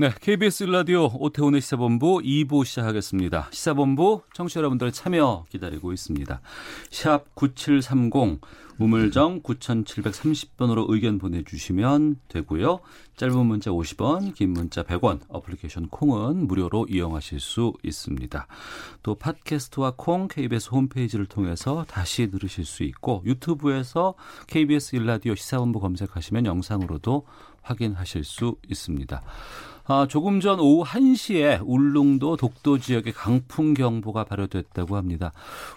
네, KBS 라디오 오태훈의 시사본부 2부 시작하겠습니다. 시사본부 청취자 여러분들의 참여 기다리고 있습니다. 샵 9730 우물정 9730번으로 의견 보내주시면 되고요. 짧은 문자 50원, 긴 문자 100원, 어플리케이션 콩은 무료로 이용하실 수 있습니다. 또 팟캐스트와 콩, KBS 홈페이지를 통해서 다시 들으실 수 있고, 유튜브에서 KBS 일라디오 시사본부 검색하시면 영상으로도 확인하실 수 있습니다. 아, 조금 전 오후 1시에 울릉도 독도 지역에 강풍경보가 발효됐다고 합니다.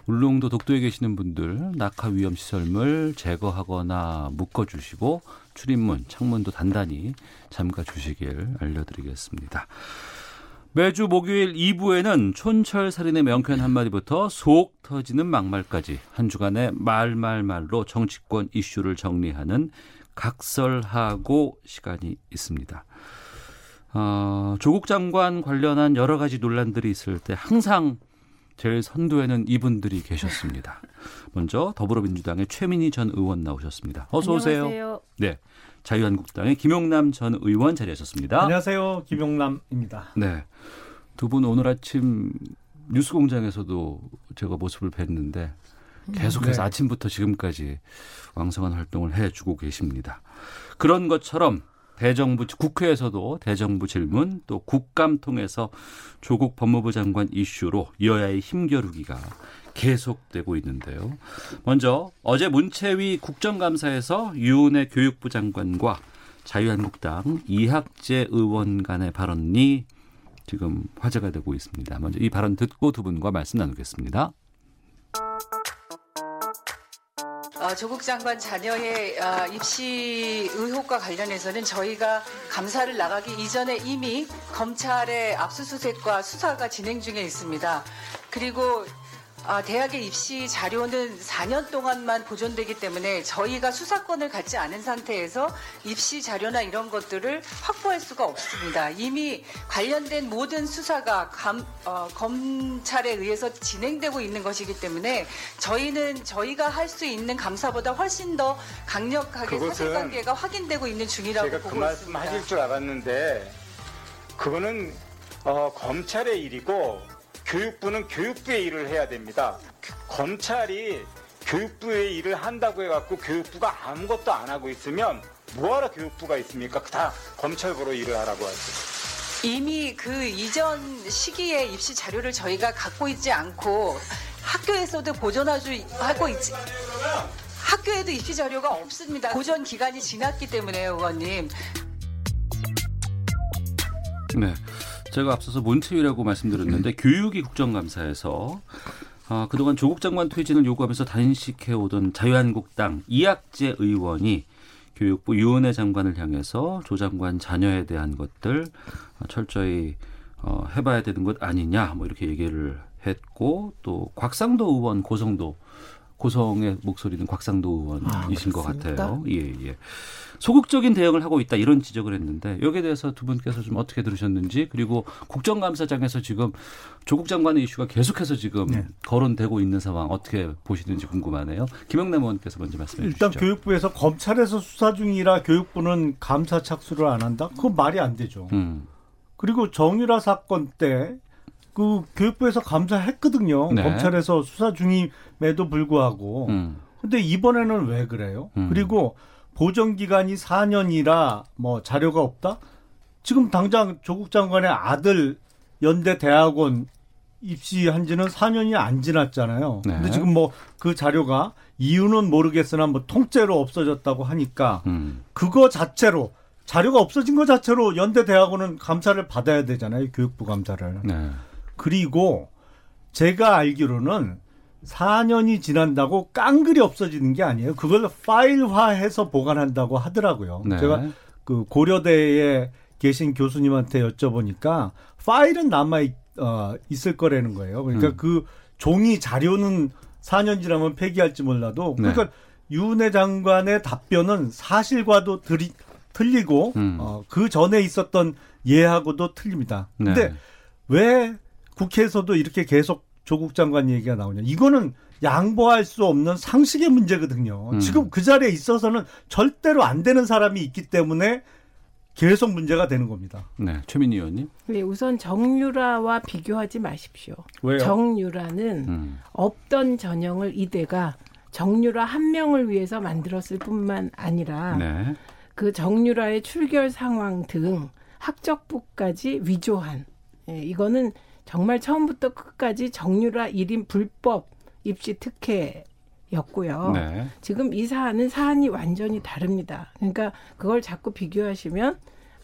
울릉도 독도에 계시는 분들 낙하 위험 시설물 제거하거나 묶어주시고 출입문, 창문도 단단히 잠가주시길 알려드리겠습니다. 매주 목요일 2부에는 촌철살인의 명쾌한 한마디부터 속 터지는 막말까지 한 주간의 말말말로 정치권 이슈를 정리하는 각설하고 시간이 있습니다. 조국 장관 관련한 여러 가지 논란들이 있을 때 항상 제일 선두에는 이분들이 계셨습니다. 먼저 더불어민주당의 최민희 전 의원 나오셨습니다. 어서 오세요. 안녕하세요. 네, 자유한국당의 김용남 전 의원 자리하셨습니다. 안녕하세요, 김용남입니다. 네, 두 분 오늘 아침 뉴스공장에서도 제가 모습을 뵀는데 계속해서 네. 아침부터 지금까지 왕성한 활동을 해주고 계십니다. 그런 것처럼 대정부 국회에서도 대정부 질문, 또 국감 통해서 조국 법무부 장관 이슈로 여야의 힘겨루기가 계속되고 있는데요. 먼저 어제 문체위 국정감사에서 유은혜 교육부 장관과 자유한국당 이학재 의원 간의 발언이 지금 화제가 되고 있습니다. 먼저 이 발언 듣고 두 분과 말씀 나누겠습니다. 조국 장관 자녀의 입시 의혹과 관련해서는 저희가 감사를 나가기 이전에 이미 검찰의 압수수색과 수사가 진행 중에 있습니다. 그리고 대학의 입시 자료는 4년 동안만 보존되기 때문에 저희가 수사권을 갖지 않은 상태에서 입시 자료나 이런 것들을 확보할 수가 없습니다. 이미 관련된 모든 수사가 검찰에 의해서 진행되고 있는 것이기 때문에 저희는 저희가 할 수 있는 감사보다 훨씬 더 강력하게 사실관계가 확인되고 있는 중이라고 보고 있습니다. 제가 그 말씀 하실 줄 알았는데 그거는 검찰의 일이고 교육부는 교육부의 일을 해야 됩니다. 검찰이 교육부의 일을 한다고 해갖고 교육부가 아무것도 안 하고 있으면 뭐하러 교육부가 있습니까? 다 검찰부로 일을 하라고 하죠. 이미 그 이전 시기에 입시 자료를 저희가 갖고 있지 않고 학교에서도 보존하고 있지. 학교에도 입시 자료가 없습니다. 보존 기간이 지났기 때문에요, 의원님. 네. 제가 앞서서 문체위라고 말씀드렸는데 교육위 국정감사에서 그동안 조국 장관 퇴진을 요구하면서 단식해오던 자유한국당 이학재 의원이 교육부 유은혜 장관을 향해서 조 장관 자녀에 대한 것들 철저히 해봐야 되는 것 아니냐 뭐 이렇게 얘기를 했고, 또 곽상도 의원, 고성의 목소리는 곽상도 의원이신 것 같아요. 예. 소극적인 대응을 하고 있다 이런 지적을 했는데 여기에 대해서 두 분께서 좀 어떻게 들으셨는지, 그리고 국정감사장에서 지금 조국 장관의 이슈가 계속해서 지금 거론되고 있는 상황 어떻게 보시는지 궁금하네요. 김영남 의원께서 먼저 말씀해 주시죠. 일단 교육부에서 검찰에서 수사 중이라 교육부는 감사 착수를 안 한다? 그건 말이 안 되죠. 그리고 정유라 사건 때 그 교육부에서 감사했거든요. 네. 검찰에서 수사 중임에도 불구하고. 근데 이번에는 왜 그래요? 그리고 보존 기간이 4년이라 뭐 자료가 없다? 지금 당장 조국 장관의 아들 연대 대학원 입시한 지는 4년이 안 지났잖아요. 네. 근데 지금 뭐 그 자료가 이유는 모르겠으나 뭐 통째로 없어졌다고 하니까 그거 자체로 자료가 없어진 거 자체로 연대 대학원은 감사를 받아야 되잖아요. 교육부 감사를. 네. 그리고 제가 알기로는 4년이 지난다고 깡그리 없어지는 게 아니에요. 그걸 파일화해서 보관한다고 하더라고요. 네. 제가 그 고려대의 계신 교수님한테 여쭤보니까 파일은 남아 있을 거라는 거예요. 그러니까 그 종이 자료는 4년 지나면 폐기할지 몰라도 그러니까 네. 유은혜 장관의 답변은 사실과도 틀리고 그 전에 있었던 예하고도 틀립니다. 그런데 네. 왜 국회에서도 이렇게 계속 조국 장관 얘기가 나오냐. 이거는 양보할 수 없는 상식의 문제거든요. 지금 그 자리에 있어서는 절대로 안 되는 사람이 있기 때문에 계속 문제가 되는 겁니다. 네, 최민희 의원님. 네, 우선 정유라와 비교하지 마십시오. 왜요? 정유라는 없던 전형을 이대가 정유라 한 명을 위해서 만들었을 뿐만 아니라 네. 그 정유라의 출결 상황 등 학적부까지 위조한 이거는 정말 처음부터 끝까지 정유라 1인 불법 입시 특혜였고요. 네. 지금 이 사안은 사안이 완전히 다릅니다. 그러니까 그걸 자꾸 비교하시면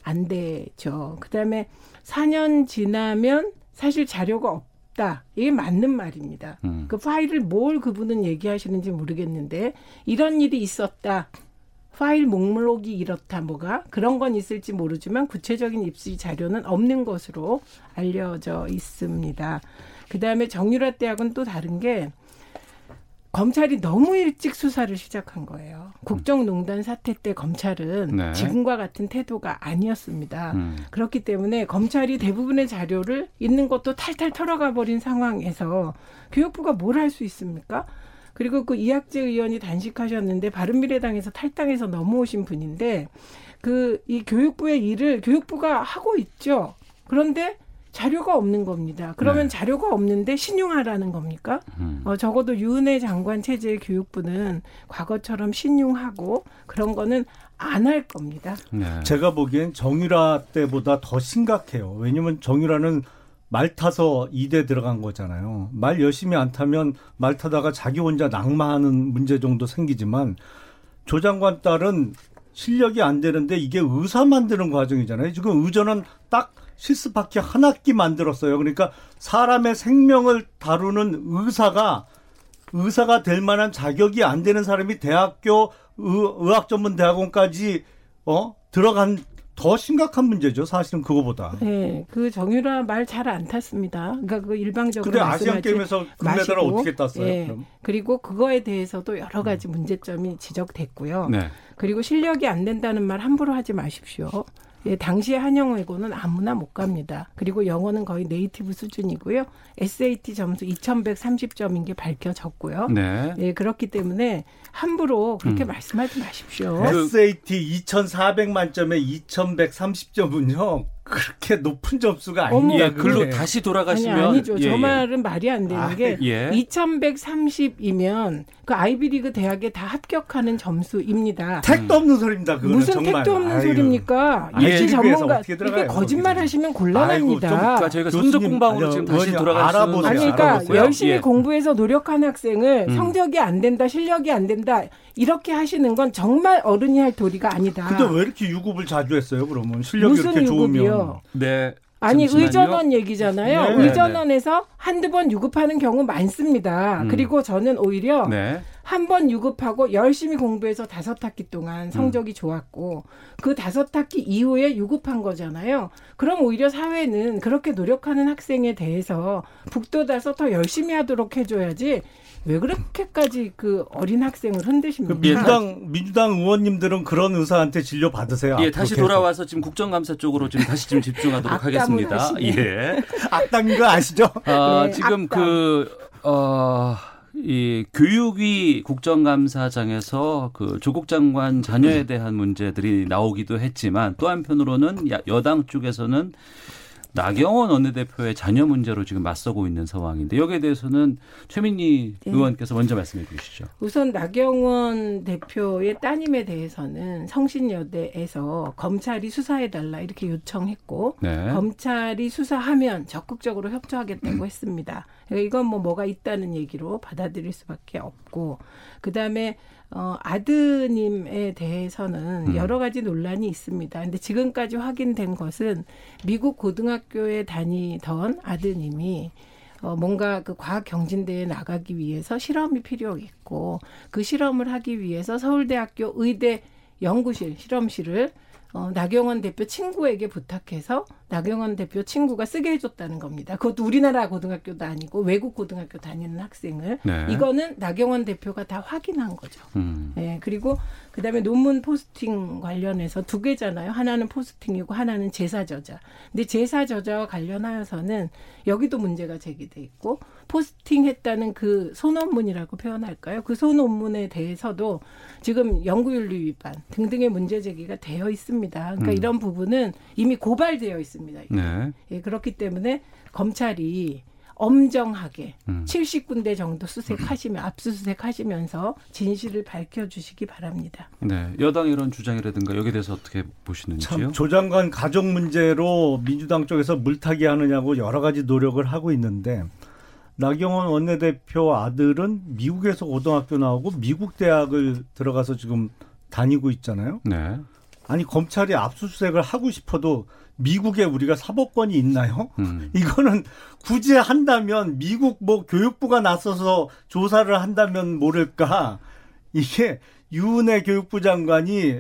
안 되죠. 그다음에 4년 지나면 사실 자료가 없다. 이게 맞는 말입니다. 그 파일을 뭘 그분은 얘기하시는지 모르겠는데 이런 일이 있었다. 파일 목록이 이렇다 뭐가 그런 건 있을지 모르지만 구체적인 입시 자료는 없는 것으로 알려져 있습니다. 그다음에 정유라 때하고는 또 다른 게 검찰이 너무 일찍 수사를 시작한 거예요. 국정농단 사태 때 검찰은 네. 지금과 같은 태도가 아니었습니다. 그렇기 때문에 검찰이 대부분의 자료를 있는 것도 탈탈 털어가 버린 상황에서 교육부가 뭘 할 수 있습니까? 그리고 그 이학재 의원이 단식하셨는데 바른미래당에서 탈당해서 넘어오신 분인데 그 이 교육부의 일을 교육부가 하고 있죠. 그런데 자료가 없는 겁니다. 그러면 네. 자료가 없는데 신용하라는 겁니까? 적어도 유은혜 장관 체제의 교육부는 과거처럼 신용하고 그런 거는 안 할 겁니다. 네. 제가 보기엔 정유라 때보다 더 심각해요. 왜냐하면 정유라는 말 타서 2대 들어간 거잖아요. 말 열심히 안 타면 말 타다가 자기 혼자 낙마하는 문제 정도 생기지만 조 장관 딸은 실력이 안 되는데 이게 의사 만드는 과정이잖아요. 지금 의전은 딱 실습학기 한 학기 만들었어요. 그러니까 사람의 생명을 다루는 의사가 될 만한 자격이 안 되는 사람이 대학교 의학전문대학원까지 들어간 더 심각한 문제죠. 사실은 그거보다. 네, 그 정유라 말 잘 안 탔습니다. 그러니까 그 일방적으로 그래 아시안 게임에서 금메달을 어떻게 땄어요? 네. 그럼? 그리고 그거에 대해서도 여러 가지 문제점이 지적됐고요. 네. 그리고 실력이 안 된다는 말 함부로 하지 마십시오. 예, 당시의 한영외고는 아무나 못 갑니다. 그리고 영어는 거의 네이티브 수준이고요. SAT 점수 2130점인 게 밝혀졌고요. 네. 예, 그렇기 때문에 함부로 그렇게 말씀하지 마십시오. SAT 2400만 점에 2130점은요. 그렇게 높은 점수가 아니에요. 글로 다시 돌아가시면. 아니죠. 예, 저 말은 말이 안 되는 게 2130이면 그 아이비리그 대학에 다 합격하는 점수입니다. 택도 없는 소리입니다. 그거는 무슨 정말. 택도 없는 소리입니까? 입시 전문가. 이게 거짓말 하시면 곤란합니다. 그러니까 저희가 성적 공방으로 지금 다시 돌아갈 수는 없어요. 그러니까 열심히 공부해서 노력한 학생을 성적이 안 된다, 실력이 안 된다. 이렇게 하시는 건 정말 어른이 할 도리가 아니다. 근데 왜 이렇게 유급을 자주 했어요? 그러면 실력이 무슨 이렇게 유급이요? 좋으면. 네. 아니 잠시만요. 의전원 얘기잖아요. 네. 의전원에서 한두 번 유급하는 경우 많습니다. 그리고 저는 오히려 네. 한 번 유급하고 열심히 공부해서 5학기 동안 성적이 좋았고 그 5학기 이후에 유급한 거잖아요. 그럼 오히려 사회는 그렇게 노력하는 학생에 대해서 북돋아서 더 열심히 하도록 해줘야지 왜 그렇게까지 그 어린 학생을 흔드십니까? 민주당 의원님들은 그런 의사한테 진료 받으세요. 예, 다시 돌아와서 지금 국정감사 쪽으로 지금 다시 좀 집중하도록 하겠습니다. 예, 악당인 거 아시죠? 네, 지금 악당. 이 교육위 국정감사장에서 그 조국 장관 자녀에 대한 문제들이 나오기도 했지만 또 한편으로는 여당 쪽에서는 나경원 원내대표의 자녀 문제로 지금 맞서고 있는 상황인데 여기에 대해서는 최민희 의원께서 먼저 말씀해 주시죠. 우선 나경원 대표의 따님에 대해서는 성신여대에서 검찰이 수사해달라 이렇게 요청했고 네. 검찰이 수사하면 적극적으로 협조하겠다고 했습니다. 그러니까 이건 뭐가 있다는 얘기로 받아들일 수밖에 없고 그다음에 아드님에 대해서는 여러 가지 논란이 있습니다. 근데 지금까지 확인된 것은 미국 고등학교에 다니던 아드님이 뭔가 그 과학경진대회에 나가기 위해서 실험이 필요했고 그 실험을 하기 위해서 서울대학교 의대 연구실 실험실을 나경원 대표 친구에게 부탁해서 나경원 대표 친구가 쓰게 해줬다는 겁니다. 그것도 우리나라 고등학교도 아니고 외국 고등학교 다니는 학생을. 네. 이거는 나경원 대표가 다 확인한 거죠. 네, 그리고 그다음에 논문 포스팅 관련해서 두 개잖아요. 하나는 포스팅이고 하나는 제사 저자. 근데 제사 저자와 관련하여서는 여기도 문제가 제기돼 있고, 포스팅했다는 그 소논문이라고 표현할까요? 그 소논문에 대해서도 지금 연구윤리 위반 등등의 문제 제기가 되어 있습니다. 그러니까 이런 부분은 이미 고발되어 있습니다. 네. 예, 그렇기 때문에 검찰이 엄정하게 70군데 정도 수색하시면, 압수수색하시면서 진실을 밝혀주시기 바랍니다. 네, 여당 이런 주장이라든가 여기에 대해서 어떻게 보시는지요? 조 장관 가족 문제로 민주당 쪽에서 물타기 하느냐고 여러 가지 노력을 하고 있는데, 나경원 원내대표 아들은 미국에서 고등학교 나오고 미국 대학을 들어가서 지금 다니고 있잖아요. 네. 아니, 검찰이 압수수색을 하고 싶어도 미국에 우리가 사법권이 있나요? 이거는 굳이 한다면 미국 뭐 교육부가 나서서 조사를 한다면 모를까. 이게 유은혜 교육부 장관이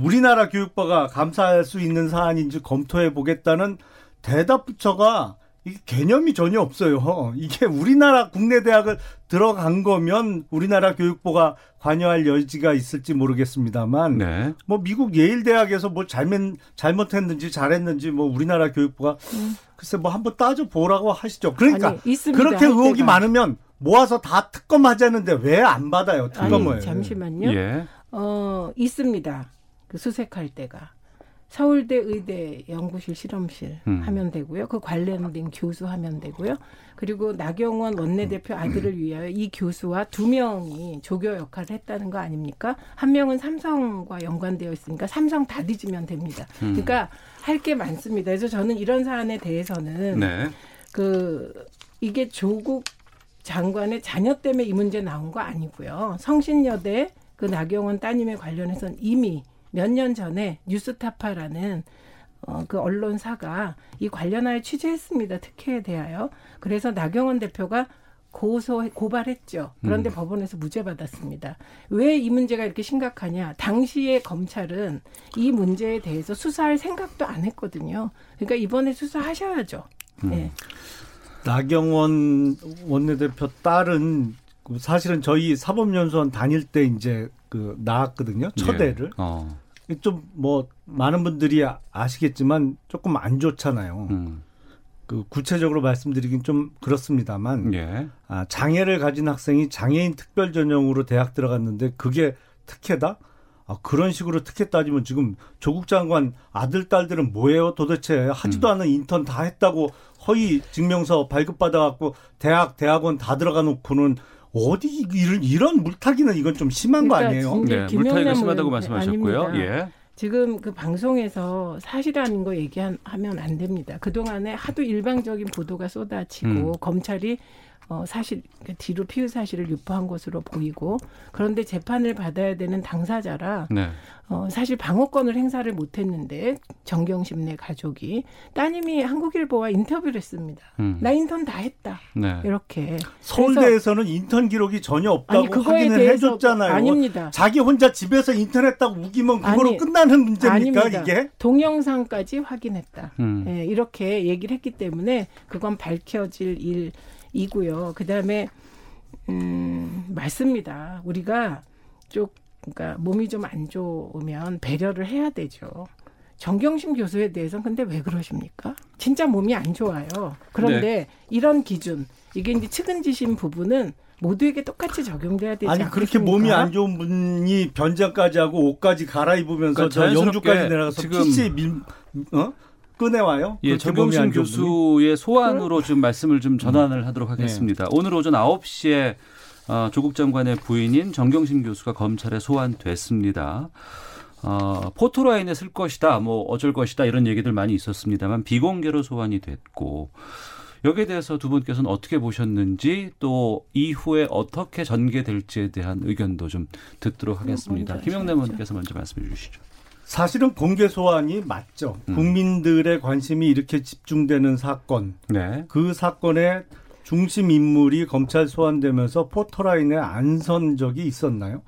우리나라 교육부가 감사할 수 있는 사안인지 검토해 보겠다는 대답 부처가 이게 개념이 전혀 없어요. 이게 우리나라 국내 대학을 들어간 거면 우리나라 교육부가 관여할 여지가 있을지 모르겠습니다만, 네. 뭐 미국 예일 대학에서 뭐 잘못했는지 잘했는지 뭐 우리나라 교육부가 글쎄 뭐 한번 따져 보라고 하시죠. 그러니까 아니, 있습니다. 그렇게 의혹이 많으면 모아서 다 특검하자는데 왜 안 받아요? 특검을. 아니, 잠시만요. 예. 있습니다. 그 수색할 때가. 서울대 의대 연구실 실험실 하면 되고요. 그 관련된 교수 하면 되고요. 그리고 나경원 원내대표 아들을 위하여 이 교수와 2명이 조교 역할을 했다는 거 아닙니까? 1명은 삼성과 연관되어 있으니까 삼성 다 뒤지면 됩니다. 그러니까 할 게 많습니다. 그래서 저는 이런 사안에 대해서는 네. 이게 조국 장관의 자녀 때문에 이 문제 나온 거 아니고요. 성신여대 그 나경원 따님에 관련해서는 이미 몇 년 전에 뉴스타파라는 그 언론사가 이 관련하여 취재했습니다. 특혜에 대하여. 그래서 나경원 대표가 고발했죠. 그런데 법원에서 무죄받았습니다. 왜 이 문제가 이렇게 심각하냐. 당시에 검찰은 이 문제에 대해서 수사할 생각도 안 했거든요. 그러니까 이번에 수사하셔야죠. 네. 나경원 원내대표 딸은 사실은 저희 사법연수원 다닐 때 이제 나왔거든요. 첫애를. 예. 좀 뭐 많은 분들이 아시겠지만 조금 안 좋잖아요. 구체적으로 말씀드리긴 좀 그렇습니다만, 예. 장애를 가진 학생이 장애인 특별 전형으로 대학 들어갔는데 그게 특혜다? 그런 식으로 특혜 따지면 지금 조국 장관 아들 딸들은 뭐예요? 도대체 하지도 않은 인턴 다 했다고 허위 증명서 발급받아갖고 대학원 다 들어가 놓고는 어디 이런 물타기는 이건 좀 심한 그러니까 거 아니에요? 네, 물타기가 심하다고 말씀하셨고요. 예. 지금 그 방송에서 사실이라는 거 얘기하면 안 됩니다. 그동안에 하도 일방적인 보도가 쏟아지고 검찰이 사실 뒤로 피의 사실을 유포한 것으로 보이고, 그런데 재판을 받아야 되는 당사자라 네. 사실 방어권을 행사를 못했는데 정경심 내 가족이 따님이 한국일보와 인터뷰를 했습니다. 나 인턴 다 했다. 네. 이렇게. 서울대에서는 인턴 기록이 전혀 없다고 확인을 해줬잖아요. 아닙니다. 자기 혼자 집에서 인턴 했다고 우기면 그거로 끝나는 문제입니까? 아닙니다. 이게? 동영상까지 확인했다. 네, 이렇게 얘기를 했기 때문에 그건 밝혀질 일 이고요. 그다음에 맞습니다. 우리가 그러니까 몸이 좀 안 좋으면 배려를 해야 되죠. 정경심 교수에 대해서는 근데 왜 그러십니까? 진짜 몸이 안 좋아요. 그런데 네. 이런 기준, 이게 이제 측은지심 부분은 모두에게 똑같이 적용돼야 되지 않겠습니까? 아니, 그렇게 몸이 안 좋은 분이 변장까지 하고 옷까지 갈아입으면서 그러니까 영주까지 내려가서 PC 꺼내와요? 예, 정경심 교수의 소환으로 지금 말씀을 좀 전환을 하도록 하겠습니다. 네. 오늘 오전 9시에 조국 장관의 부인인 정경심 교수가 검찰에 소환됐습니다. 포토라인에 쓸 것이다, 뭐 어쩔 것이다 이런 얘기들 많이 있었습니다만 비공개로 소환이 됐고, 여기에 대해서 두 분께서는 어떻게 보셨는지, 또 이후에 어떻게 전개될지에 대한 의견도 좀 듣도록 하겠습니다. 김영남 의원께서 먼저 말씀해 주시죠. 사실은 공개 소환이 맞죠. 국민들의 관심이 이렇게 집중되는 사건. 네. 그 사건의 중심 인물이 검찰 소환되면서 포토라인에 안 선 적이 있었나요?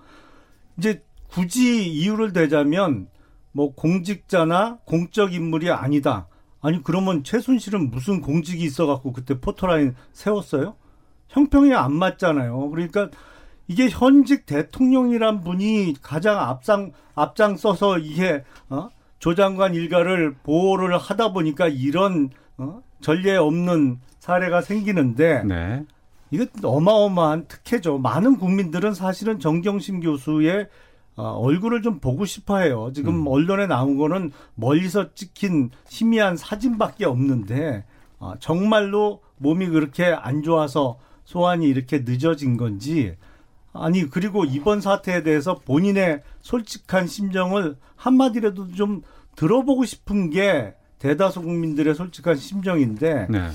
이제 굳이 이유를 대자면 뭐 공직자나 공적 인물이 아니다. 아니 그러면 최순실은 무슨 공직이 있어갖고 그때 포토라인 세웠어요? 형평이 안 맞잖아요. 그러니까 이게 현직 대통령이란 분이 가장 앞장서서 이게 조 장관 일가를 보호를 하다 보니까 이런 전례 없는 사례가 생기는데 네. 이거 어마어마한 특혜죠. 많은 국민들은 사실은 정경심 교수의 얼굴을 좀 보고 싶어해요. 지금 언론에 나온 거는 멀리서 찍힌 희미한 사진밖에 없는데 정말로 몸이 그렇게 안 좋아서 소환이 이렇게 늦어진 건지 아니 그리고 이번 사태에 대해서 본인의 솔직한 심정을 한마디라도 좀 들어보고 싶은 게 대다수 국민들의 솔직한 심정인데 네.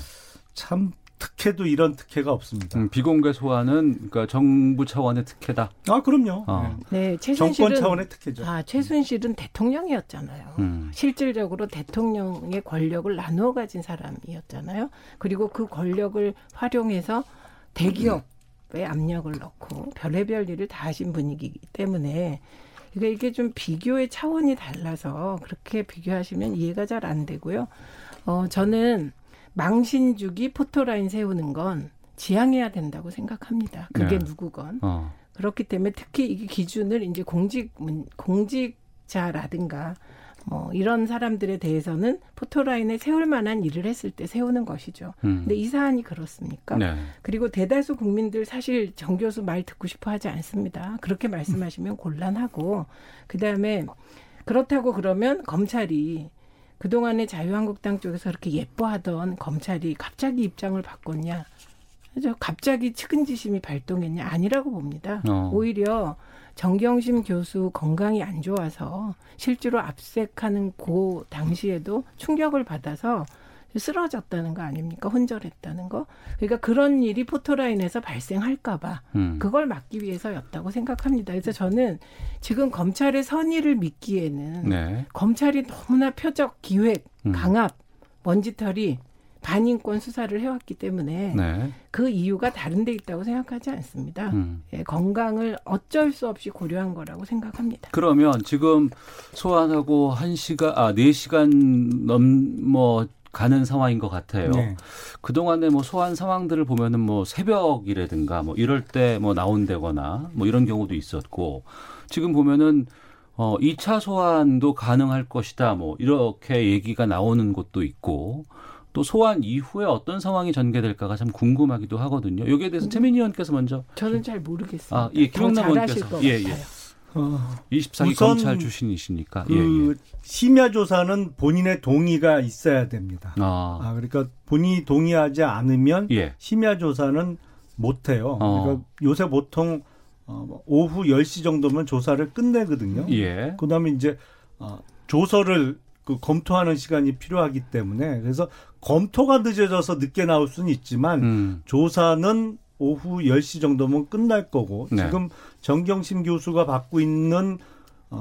참 특혜도 이런 특혜가 없습니다. 비공개 소환은 그러니까 정부 차원의 특혜다. 아 그럼요. 네, 정권 차원의 특혜죠. 최순실은 대통령이었잖아요. 실질적으로 대통령의 권력을 나누어 가진 사람이었잖아요. 그리고 그 권력을 활용해서 대기업 왜 압력을 넣고 별의별 일을 다 하신 분이기 때문에 그러니까 이게 좀 비교의 차원이 달라서 그렇게 비교하시면 이해가 잘 안 되고요. 저는 망신주기 포토라인 세우는 건 지양해야 된다고 생각합니다. 그게 네. 누구건. 그렇기 때문에 특히 이 기준을 이제 공직자라든가 뭐 이런 사람들에 대해서는 포토라인에 세울 만한 일을 했을 때 세우는 것이죠. 근데 이 사안이 그렇습니까? 네. 그리고 대다수 국민들 사실 정 교수 말 듣고 싶어 하지 않습니다. 그렇게 말씀하시면 곤란하고 그다음에 그렇다고 그러면 검찰이 그동안에 자유한국당 쪽에서 그렇게 예뻐하던 검찰이 갑자기 입장을 바꿨냐? 갑자기 측은지심이 발동했냐? 아니라고 봅니다. 오히려 정경심 교수 건강이 안 좋아서 실제로 압색하는 그 당시에도 충격을 받아서 쓰러졌다는 거 아닙니까? 혼절했다는 거. 그러니까 그런 일이 포토라인에서 발생할까 봐 그걸 막기 위해서였다고 생각합니다. 그래서 저는 지금 검찰의 선의를 믿기에는 네. 검찰이 너무나 표적, 기획, 강압, 먼지털이 반인권 수사를 해왔기 때문에 네. 그 이유가 다른 데 있다고 생각하지 않습니다. 예, 건강을 어쩔 수 없이 고려한 거라고 생각합니다. 그러면 지금 소환하고 4시간 가는 상황인 것 같아요. 네. 그동안에 소환 상황들을 보면은 새벽이라든가 이럴 때 나온다거나 이런 경우도 있었고 지금 보면은 2차 소환도 가능할 것이다. 이렇게 얘기가 나오는 것도 있고 또 소환 이후에 어떤 상황이 전개될까가 참 궁금하기도 하거든요. 여기에 대해서 최민희 의원께서 먼저. 저는 잘 모르겠습니다. 김영남 의원께서. 예. 24기 검찰 출신이시니까. 심야 조사는 본인의 동의가 있어야 됩니다. 그러니까 본인이 동의하지 않으면 심야 조사는 못해요. 그러니까 요새 보통 오후 10시 정도면 조사를 끝내거든요. 그다음에 이제 조서를 검토하는 시간이 필요하기 때문에 그래서 검토가 늦어져서 늦게 나올 수는 있지만 조사는 오후 10시 정도면 끝날 거고 네. 지금 정경심 교수가 받고 있는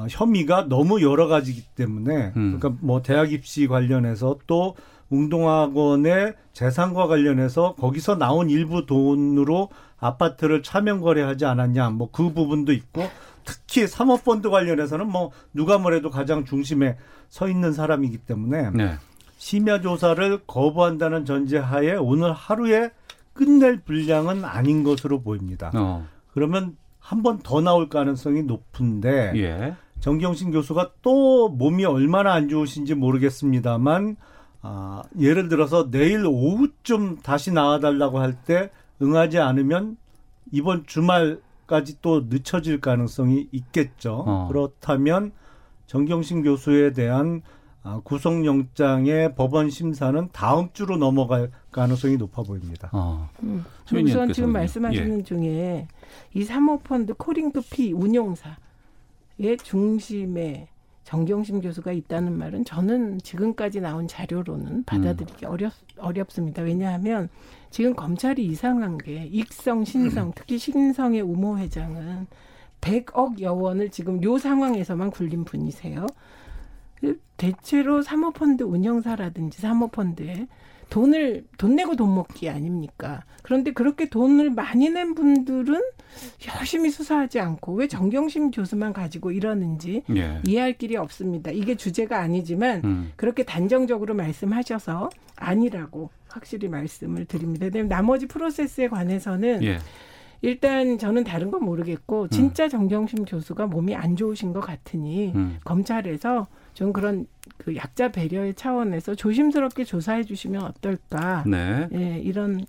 혐의가 너무 여러 가지이기 때문에 그러니까 대학 입시 관련해서 또 웅동학원의 재산과 관련해서 거기서 나온 일부 돈으로 아파트를 차명 거래하지 않았냐 그 부분도 있고 특히 사모펀드 관련해서는 누가 뭐래도 가장 중심에 서 있는 사람이기 때문에 네. 심야 조사를 거부한다는 전제하에 오늘 하루에 끝낼 분량은 아닌 것으로 보입니다. 그러면 한 번 더 나올 가능성이 높은데 정경심 교수가 또 몸이 얼마나 안 좋으신지 모르겠습니다만 예를 들어서 내일 오후쯤 다시 나와달라고 할 때 응하지 않으면 이번 주말까지 또 늦춰질 가능성이 있겠죠. 그렇다면 정경심 교수에 대한 구속영장의 법원 심사는 다음 주로 넘어갈 가능성이 높아 보입니다. 우선 지금 말씀하시는 중에 이 사모펀드 코링크피 운용사의 중심에 정경심 교수가 있다는 말은 저는 지금까지 나온 자료로는 받아들이기 어렵습니다. 왜냐하면 지금 검찰이 이상한 게 익성, 신성, 특히 신성의 우모 회장은 100억 여원을 지금 요 상황에서만 굴린 분이세요. 대체로 사모펀드 운영사라든지 사모펀드에 돈 내고 돈 먹기 아닙니까? 그런데 그렇게 돈을 많이 낸 분들은 열심히 수사하지 않고 왜 정경심 교수만 가지고 이러는지 예. 이해할 길이 없습니다. 이게 주제가 아니지만 그렇게 단정적으로 말씀하셔서 아니라고 확실히 말씀을 드립니다. 그다음에 나머지 프로세스에 관해서는 예. 일단 저는 다른 건 모르겠고 진짜 정경심 교수가 몸이 안 좋으신 것 같으니 검찰에서 좀 그런 그 약자 배려의 차원에서 조심스럽게 조사해 주시면 어떨까. 네. 예, 이런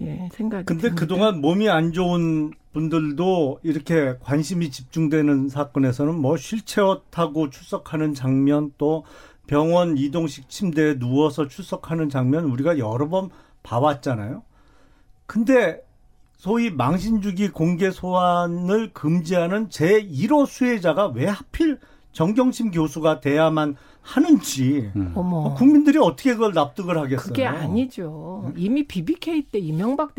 예, 생각이 근데 듭니다. 그동안 몸이 안 좋은 분들도 이렇게 관심이 집중되는 사건에서는 뭐 휠체어 타고 출석하는 장면 또 병원 이동식 침대에 누워서 출석하는 장면 우리가 여러 번 봐왔잖아요. 근데 소위 망신주기 공개 소환을 금지하는 제1호 수혜자가 왜 하필 정경심 교수가 돼야만 하는지 국민들이 어떻게 그걸 납득을 하겠어요? 그게 아니죠. 이미 BBK 때 이명박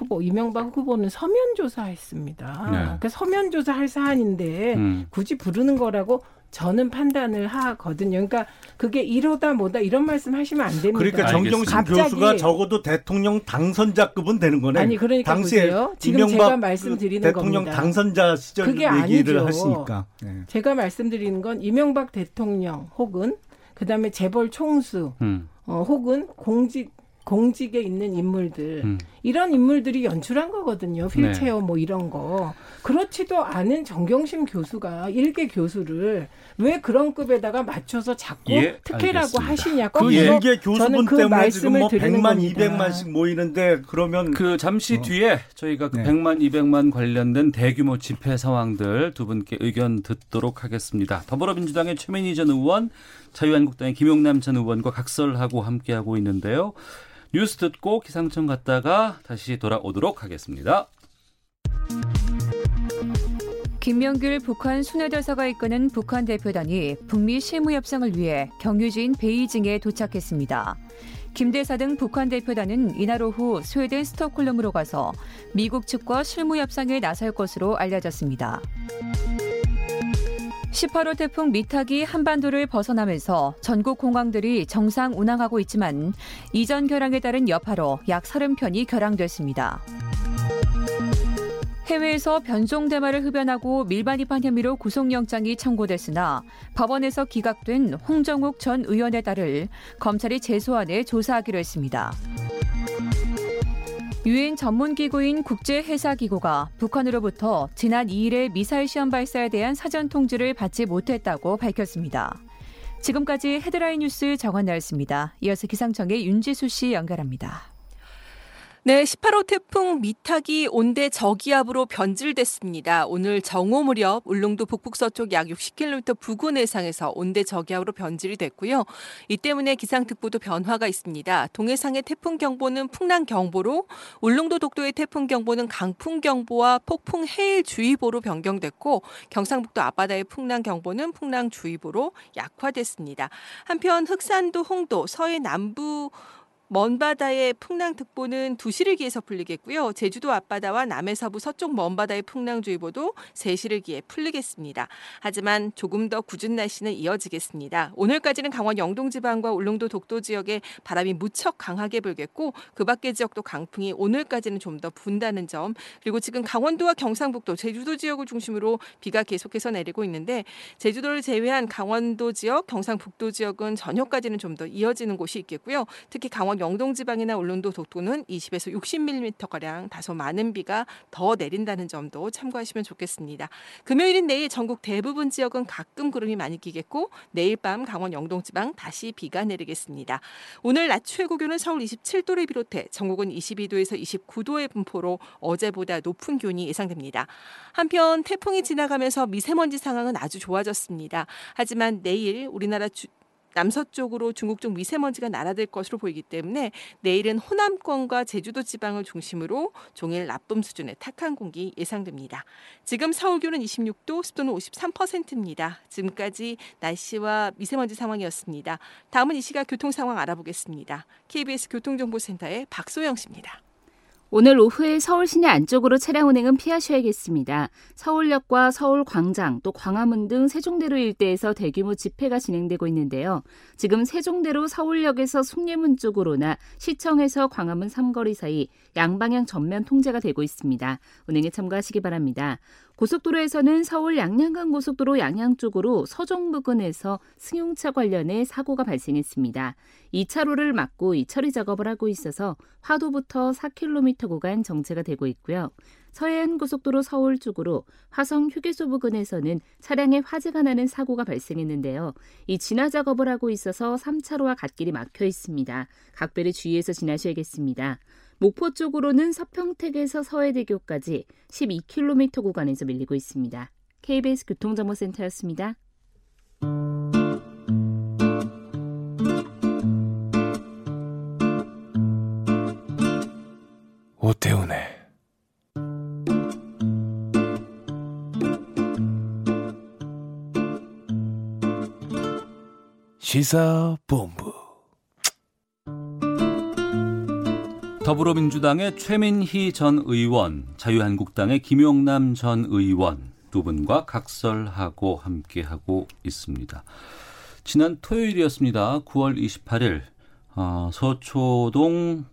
후보는 서면 조사했습니다. 네. 그러니까 서면 조사할 사안인데 굳이 부르는 거라고 저는 판단을 하거든요. 그러니까 그게 이러다 뭐다 이런 말씀 하시면 안 됩니다. 그러니까 정경심 교수가 적어도 대통령 당선자급은 되는 거네. 아니 그러니까 보세요. 지금 제가 말씀드리는 대통령 겁니다. 대통령 당선자 시절 그게 얘기를 아니죠. 하시니까. 네. 제가 말씀드리는 건 이명박 대통령 혹은 그다음에 재벌 총수 혹은 공직에 있는 인물들 이런 인물들이 연출한 거거든요. 휠체어 네. 뭐 이런 거. 그렇지도 않은 정경심 교수가 일개 교수를 왜 그런 급에다가 맞춰서 자꾸 예, 특혜라고 알겠습니다. 하시냐고. 그 일개 교수분 그 때문에 지금 뭐 100만 200만씩 모이는데 그러면 그 잠시 뒤에 저희가 그 100만 200만 관련된 대규모 집회 상황들 두 분께 의견 듣도록 하겠습니다. 더불어민주당의 최민희 전 의원, 자유한국당의 김용남 전 의원과 각설하고 함께하고 있는데요. 뉴스 듣고 기상청 갔다가 다시 돌아오도록 하겠습니다. 김명길 북한 순회대사가 이끄는 북한 대표단이 북미 실무협상을 위해 경유지인 베이징에 도착했습니다. 김 대사 등 북한 대표단은 이날 오후 스웨덴 스톡홀름으로 가서 미국 측과 실무협상에 나설 것으로 알려졌습니다. 18호 태풍 미탁이 한반도를 벗어나면서 전국 공항들이 정상 운항하고 있지만 이전 결항에 따른 여파로 약 30편이 결항됐습니다. 해외에서 변종 대마를 흡연하고 밀반입한 혐의로 구속영장이 청구됐으나 법원에서 기각된 홍정욱 전 의원의 딸을 검찰이 재소환해 조사하기로 했습니다. 유엔 전문기구인 국제해사기구가 북한으로부터 지난 2일의 미사일 시험 발사에 대한 사전 통지를 받지 못했다고 밝혔습니다. 지금까지 헤드라인 뉴스 정한나였습니다. 이어서 기상청의 윤지수 씨 연결합니다. 네, 18호 태풍 미탁이 온대 저기압으로 변질됐습니다. 오늘 정오 무렵 울릉도 북북서쪽 약 60km 부근 해상에서 온대 저기압으로 변질이 됐고요. 이 때문에 기상특보도 변화가 있습니다. 동해상의 태풍경보는 풍랑경보로, 울릉도 독도의 태풍경보는 강풍경보와 폭풍해일주의보로 변경됐고, 경상북도 앞바다의 풍랑경보는 풍랑주의보로 약화됐습니다. 한편 흑산도, 홍도, 서해 남부 먼바다의 풍랑특보는 2시를 기해서 풀리겠고요. 제주도 앞바다와 남해서부 서쪽 먼바다의 풍랑주의보도 3시를 기해 풀리겠습니다. 하지만 조금 더 궂은 날씨는 이어지겠습니다. 오늘까지는 강원 영동지방과 울릉도 독도 지역에 바람이 무척 강하게 불겠고 그 밖의 지역도 강풍이 오늘까지는 좀 더 분다는 점, 그리고 지금 강원도와 경상북도, 제주도 지역을 중심으로 비가 계속해서 내리고 있는데 제주도를 제외한 강원도 지역, 경상북도 지역은 저녁까지는 좀 더 이어지는 곳이 있겠고요. 특히 강원 영동지방이나 울릉도 독도는 20에서 60mm가량 다소 많은 비가 더 내린다는 점도 참고하시면 좋겠습니다. 금요일인 내일 전국 대부분 지역은 가끔 구름이 많이 끼겠고 내일 밤 강원 영동지방 다시 비가 내리겠습니다. 오늘 낮 최고 기온은 서울 27도를 비롯해 전국은 22도에서 29도의 분포로 어제보다 높은 기온이 예상됩니다. 한편 태풍이 지나가면서 미세먼지 상황은 아주 좋아졌습니다. 하지만 내일 우리나라 남서쪽으로 중국 쪽 미세먼지가 날아들 것으로 보이기 때문에 내일은 호남권과 제주도 지방을 중심으로 종일 나쁨 수준의 탁한 공기 예상됩니다. 지금 서울 기온은 26도, 습도는 53%입니다. 지금까지 날씨와 미세먼지 상황이었습니다. 다음은 이 시각 교통 상황 알아보겠습니다. KBS 교통정보센터의 박소영 씨입니다. 오늘 오후에 서울 시내 안쪽으로 차량 운행은 피하셔야겠습니다. 서울역과 서울광장, 또 광화문 등 세종대로 일대에서 대규모 집회가 진행되고 있는데요. 지금 세종대로 서울역에서 숭례문 쪽으로나 시청에서 광화문 3거리 사이 양방향 전면 통제가 되고 있습니다. 운행에 참고하시기 바랍니다. 고속도로에서는 서울 양양간 고속도로 양양 쪽으로 서종 부근에서 승용차 관련해 사고가 발생했습니다. 2차로를 막고 이 처리 작업을 하고 있어서 화도부터 4km 구간 정체가 되고 있고요. 서해안 고속도로 서울 쪽으로 화성 휴게소 부근에서는 차량에 화재가 나는 사고가 발생했는데요. 이 진화 작업을 하고 있어서 3차로와 갓길이 막혀 있습니다. 각별히 주의해서 지나셔야겠습니다. 목포 쪽으로는 서평택에서 서해대교까지 12km 구간에서 밀리고 있습니다. KBS 교통정보센터였습니다. 오태훈의 시사본부. 더불어민주당의 최민희 전 의원, 자유한국당의 김용남 전 의원 두 분과 각설하고 함께하고 있습니다. 지난 토요일이었습니다. 9월 28일 서초동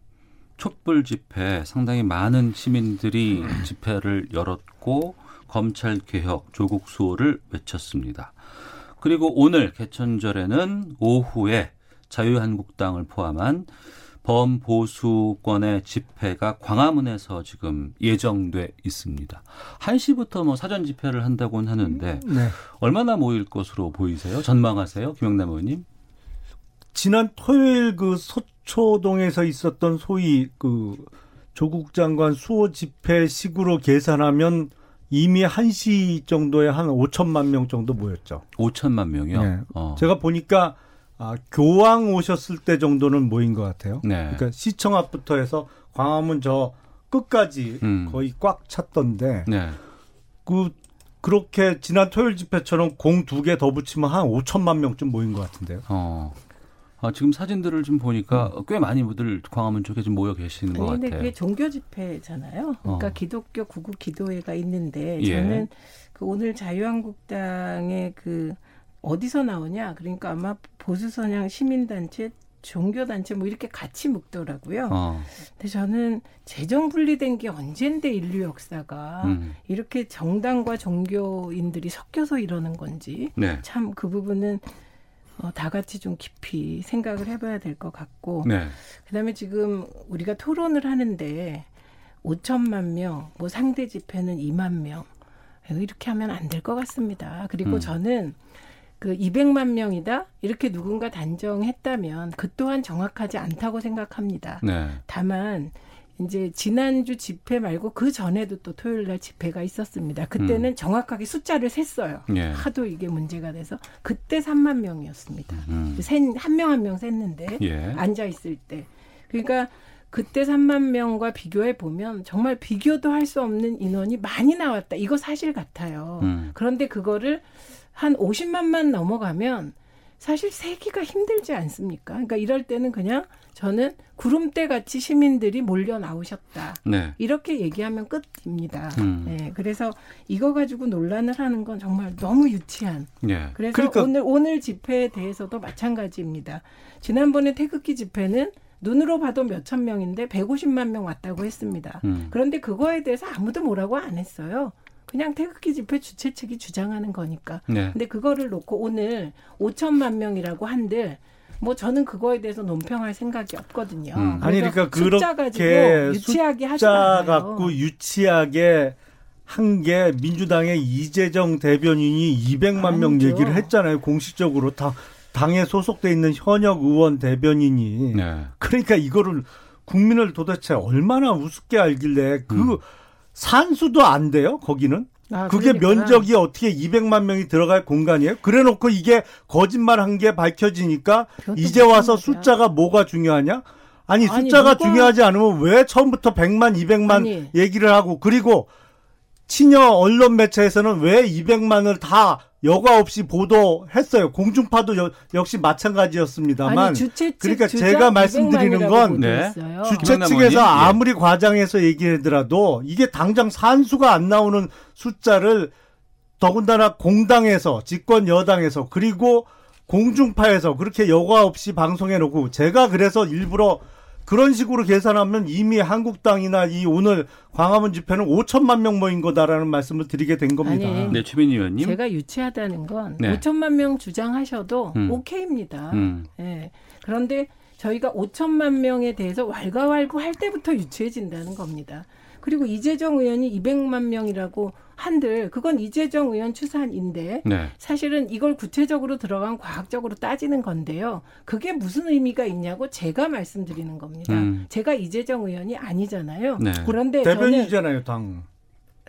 촛불집회, 상당히 많은 시민들이 집회를 열었고 검찰개혁, 조국 수호를 외쳤습니다. 그리고 오늘 개천절에는 오후에 자유한국당을 포함한 범보수권의 집회가 광화문에서 지금 예정돼 있습니다. 1시부터 뭐 사전 집회를 한다고는 하는데 얼마나 모일 것으로 보이세요? 전망하세요? 김영남 의원님. 지난 토요일 그 서초동에서 있었던 소위 그 조국 장관 수호 집회 식으로 계산하면 이미 1시 정도에 한 5천만 명 정도 모였죠. 5천만 명이요? 네. 제가 보니까 교황 오셨을 때 정도는 모인 것 같아요. 네. 그러니까 시청 앞부터 해서 광화문 저 끝까지 거의 꽉 찼던데 네. 그렇게 지난 토요일 집회처럼 공 2개 더 붙이면 한 5천만 명쯤 모인 것 같은데요. 지금 사진들을 좀 보니까 꽤 많이 분들 광화문 쪽에 좀 모여 계시는 것 같아요. 근데 그게 종교 집회잖아요. 그러니까 기독교 구국 기도회가 있는데 저는 그 오늘 자유한국당의 그 어디서 나오냐? 그러니까 아마 보수 선양 시민단체, 종교단체 뭐 이렇게 같이 묶더라고요. 근데 저는 재정 분리된 게 언젠데 인류 역사가 이렇게 정당과 종교인들이 섞여서 이러는 건지 참 그 부분은 다 같이 좀 깊이 생각을 해봐야 될 것 같고 그다음에 지금 우리가 토론을 하는데 5천만 명, 뭐 상대 집회는 2만 명 이렇게 하면 안 될 것 같습니다. 그리고 저는 그 200만 명이다 이렇게 누군가 단정했다면 그 또한 정확하지 않다고 생각합니다. 다만 이제 지난주 집회 말고 그 전에도 또 토요일 날 집회가 있었습니다. 그때는 정확하게 숫자를 셌어요. 하도 이게 문제가 돼서 그때 3만 명이었습니다. 한 명 한 명 셌는데 앉아 있을 때. 그러니까 그때 3만 명과 비교해 보면 정말 비교도 할 수 없는 인원이 많이 나왔다. 이거 사실 같아요. 그런데 그거를 한 50만만 넘어가면 사실 세기가 힘들지 않습니까? 그러니까 이럴 때는 그냥 저는 구름대같이 시민들이 몰려 나오셨다. 이렇게 얘기하면 끝입니다. 그래서 이거 가지고 논란을 하는 건 정말 너무 유치한. 그래서 그러니까. 오늘 집회에 대해서도 마찬가지입니다. 지난번에 태극기 집회는 눈으로 봐도 몇천 명인데 150만 명 왔다고 했습니다. 그런데 그거에 대해서 아무도 뭐라고 안 했어요. 그냥 태극기 집회 주최 측이 주장하는 거니까. 근데 그거를 놓고 오늘 5천만 명이라고 한들 뭐 저는 그거에 대해서 논평할 생각이 없거든요. 아니 그러니까 그렇게 유치하게 하지 말아요. 숫자 갖고 유치하게 한 게 민주당의 이재정 대변인이 200만 명 얘기를 했잖아요. 공식적으로 다 당에 소속돼 있는 현역 의원 대변인이. 그러니까 이거를 국민을 도대체 얼마나 우습게 알길래 그 산수도 안 돼요, 거기는? 그게 그러니까. 면적이 어떻게 200만 명이 들어갈 공간이에요? 그래 놓고 이게 거짓말한 게 밝혀지니까 이제 와서 숫자가 뭐가 중요하냐? 아니 숫자가 중요하지 않으면 왜 처음부터 100만, 200만 얘기를 하고 그리고 친여 언론 매체에서는 왜 200만을 다 여과 없이 보도했어요. 공중파도 역시 마찬가지였습니다만. 아니, 주최 측, 그러니까 제가 말씀드리는 건 네. 주최 측에서 아무리 과장해서 얘기하더라도 이게 당장 산수가 안 나오는 숫자를 더군다나 공당에서, 집권 여당에서, 그리고 공중파에서 그렇게 여과 없이 방송해놓고, 제가 그래서 일부러 그런 식으로 계산하면 이미 한국당이나 이 오늘 광화문 집회는 5천만 명 모인 거다라는 말씀을 드리게 된 겁니다. 아니, 네, 최민희 의원님. 제가 유치하다는 건 네. 5천만 명 주장하셔도 오케이입니다. 네. 그런데 저희가 5천만 명에 대해서 왈가왈부 할 때부터 유치해진다는 겁니다. 그리고 이재정 의원이 200만 명이라고 한들 그건 이재정 의원 추산인데 네. 사실은 이걸 구체적으로 들어간 과학적으로 따지는 건데요. 그게 무슨 의미가 있냐고 제가 말씀드리는 겁니다. 제가 이재정 의원이 아니잖아요. 네. 그런데 대변인이잖아요, 당.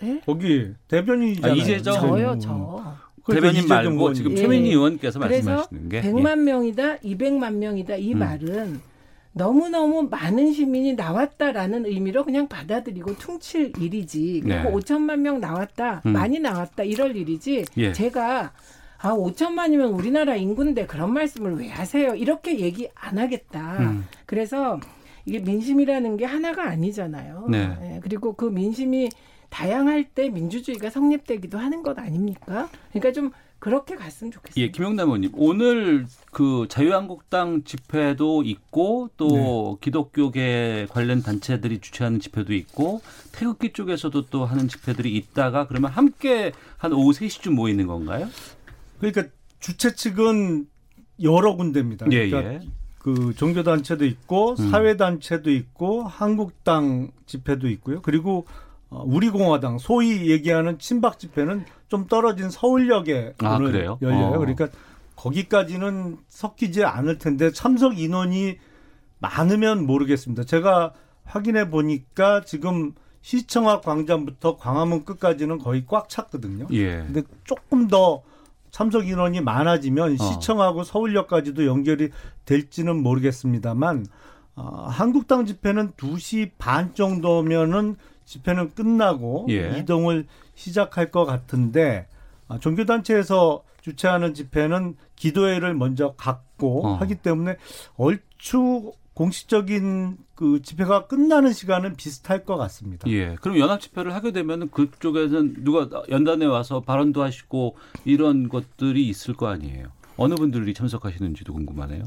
네? 거기 대변인이잖아요. 아, 이재정. 저요, 저. 대변인 말고 지금 최민희 예. 의원께서 말씀하시는 게. 100만 명이다, 200만 명이다 이 말은 너무너무 많은 시민이 나왔다라는 의미로 그냥 받아들이고 퉁칠 일이지. 그리고 네. 5천만 명 나왔다. 많이 나왔다. 이럴 일이지. 예. 제가 5천만이면 우리나라 인구인데 그런 말씀을 왜 하세요? 이렇게 얘기 안 하겠다. 그래서 이게 민심이라는 게 하나가 아니잖아요. 네. 네. 그리고 그 민심이 다양할 때 민주주의가 성립되기도 하는 것 아닙니까? 그러니까 좀 그렇게 갔으면 좋겠습니다. 예, 김영남 의원님. 오늘 그 자유한국당 집회도 있고 또 네. 기독교계 관련 단체들이 주최하는 집회도 있고 태극기 쪽에서도 또 하는 집회들이 있다가 그러면 함께 한 오후 3시쯤 모이는 건가요? 그러니까 주최 측은 여러 군데입니다. 그러니까 예, 예. 그 종교단체도 있고 사회단체도 있고 한국당 집회도 있고요. 그리고 우리공화당 소위 얘기하는 친박 집회는 좀 떨어진 서울역에 오늘 열려요. 그러니까 거기까지는 섞이지 않을 텐데 참석 인원이 많으면 모르겠습니다. 제가 확인해 보니까 지금 시청 앞 광장부터 광화문 끝까지는 거의 꽉 찼거든요. 근데 조금 더 참석 인원이 많아지면 시청하고 서울역까지도 연결이 될지는 모르겠습니다만 한국당 집회는 2시 반 정도면은 집회는 끝나고 예. 이동을 시작할 것 같은데 종교단체에서 주최하는 집회는 기도회를 먼저 갖고 하기 때문에 얼추 공식적인 그 집회가 끝나는 시간은 비슷할 것 같습니다. 예. 그럼 연합 집회를 하게 되면 그쪽에서는 누가 연단에 와서 발언도 하시고 이런 것들이 있을 거 아니에요. 어느 분들이 참석하시는지도 궁금하네요.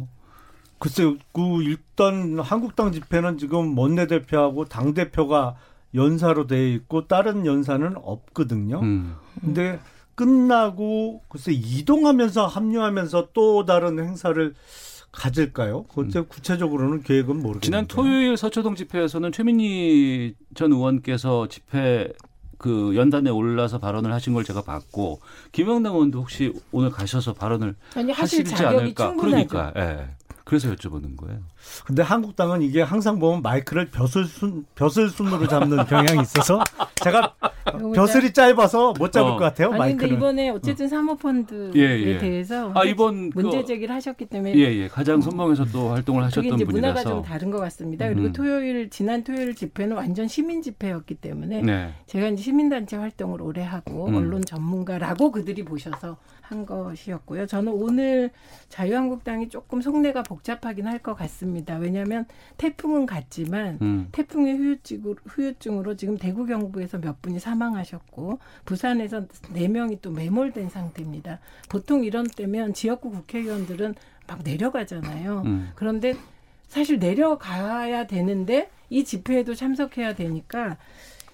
글쎄요. 일단 한국당 집회는 지금 원내대표하고 당대표가 연사로 되어 있고 다른 연사는 없거든요. 근데 끝나고 글쎄 이동하면서 합류하면서 또 다른 행사를 가질까요? 그때 구체적으로는 계획은 모르겠는데. 지난 토요일 서초동 집회에서는 최민희 전 의원께서 집회 그 연단에 올라서 발언을 하신 걸 제가 봤고 김영남 의원도 혹시 오늘 가셔서 발언을 하실지 않을까? 충분하죠. 그러니까. 예. 그래서 여쭤보는 거예요. 근데 한국당은 이게 항상 보면 마이크를 벼슬순으로 잡는 경향이 있어서 제가 벼슬이 짧아서 못 잡을 것 같아요. 아니, 마이크를. 근데 이번에 어쨌든 사모펀드에 예. 대해서 이번 문제 제기를 하셨기 때문에 예. 가장 선봉에서 또 활동을 하셨던 분이라서 그게 문화가 좀 다른 것 같습니다. 그리고 지난 토요일 집회는 완전 시민 집회였기 때문에 네. 제가 이제 시민단체 활동을 오래 하고 언론 전문가라고 그들이 보셔서 한 것이었고요. 저는 오늘 자유한국당이 조금 속내가 복잡하긴 할 것 같습니다. 왜냐하면 태풍은 갔지만 태풍의 후유증으로 지금 대구 경북에서 몇 분이 사망하셨고 부산에서 4명이 또 매몰된 상태입니다. 보통 이런 때면 지역구 국회의원들은 막 내려가잖아요. 그런데 사실 내려가야 되는데 이 집회에도 참석해야 되니까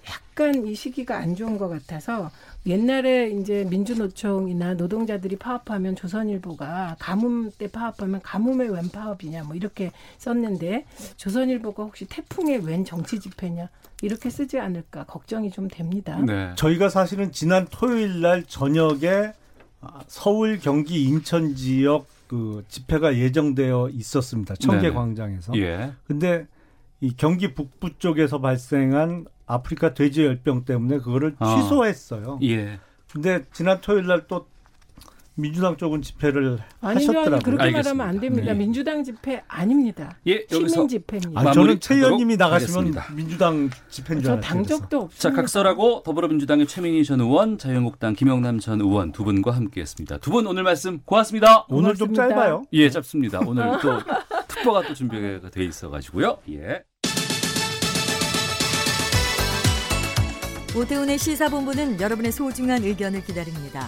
약간 이 시기가 안 좋은 것 같아서 옛날에 이제 민주노총이나 노동자들이 파업하면 조선일보가 가뭄 때 파업하면 가뭄의 웬 파업이냐 뭐 이렇게 썼는데 조선일보가 혹시 태풍의 웬 정치 집회냐 이렇게 쓰지 않을까 걱정이 좀 됩니다. 네. 저희가 사실은 지난 토요일 날 저녁에 서울, 경기, 인천 지역 그 집회가 예정되어 있었습니다. 청계광장에서. 네. 근데 이 경기 북부 쪽에서 발생한 아프리카 돼지 열병 때문에 그거를 취소했어요. 예. 근데 지난 토요일 날 또 민주당 쪽은 집회를 하셨더라고요. 그렇게 알겠습니다. 말하면 안 됩니다. 네. 민주당 집회 아닙니다. 예, 시민 집회입니다. 아니, 저는 최 의원님이 나가시면 하겠습니다. 민주당 집회인 줄 알았어요. 저 당적도 없습니다. 자, 각설하고 더불어민주당의 최민희 전 의원, 자유한국당 김영남 전 의원 두 분과 함께했습니다. 두 분 오늘 말씀 고맙습니다. 오늘 좀 짧아요. 예, 짧습니다. 오늘 또 특보가 또 준비가 돼 있어가지고요. 예. 오태훈의 시사본부는 여러분의 소중한 의견을 기다립니다.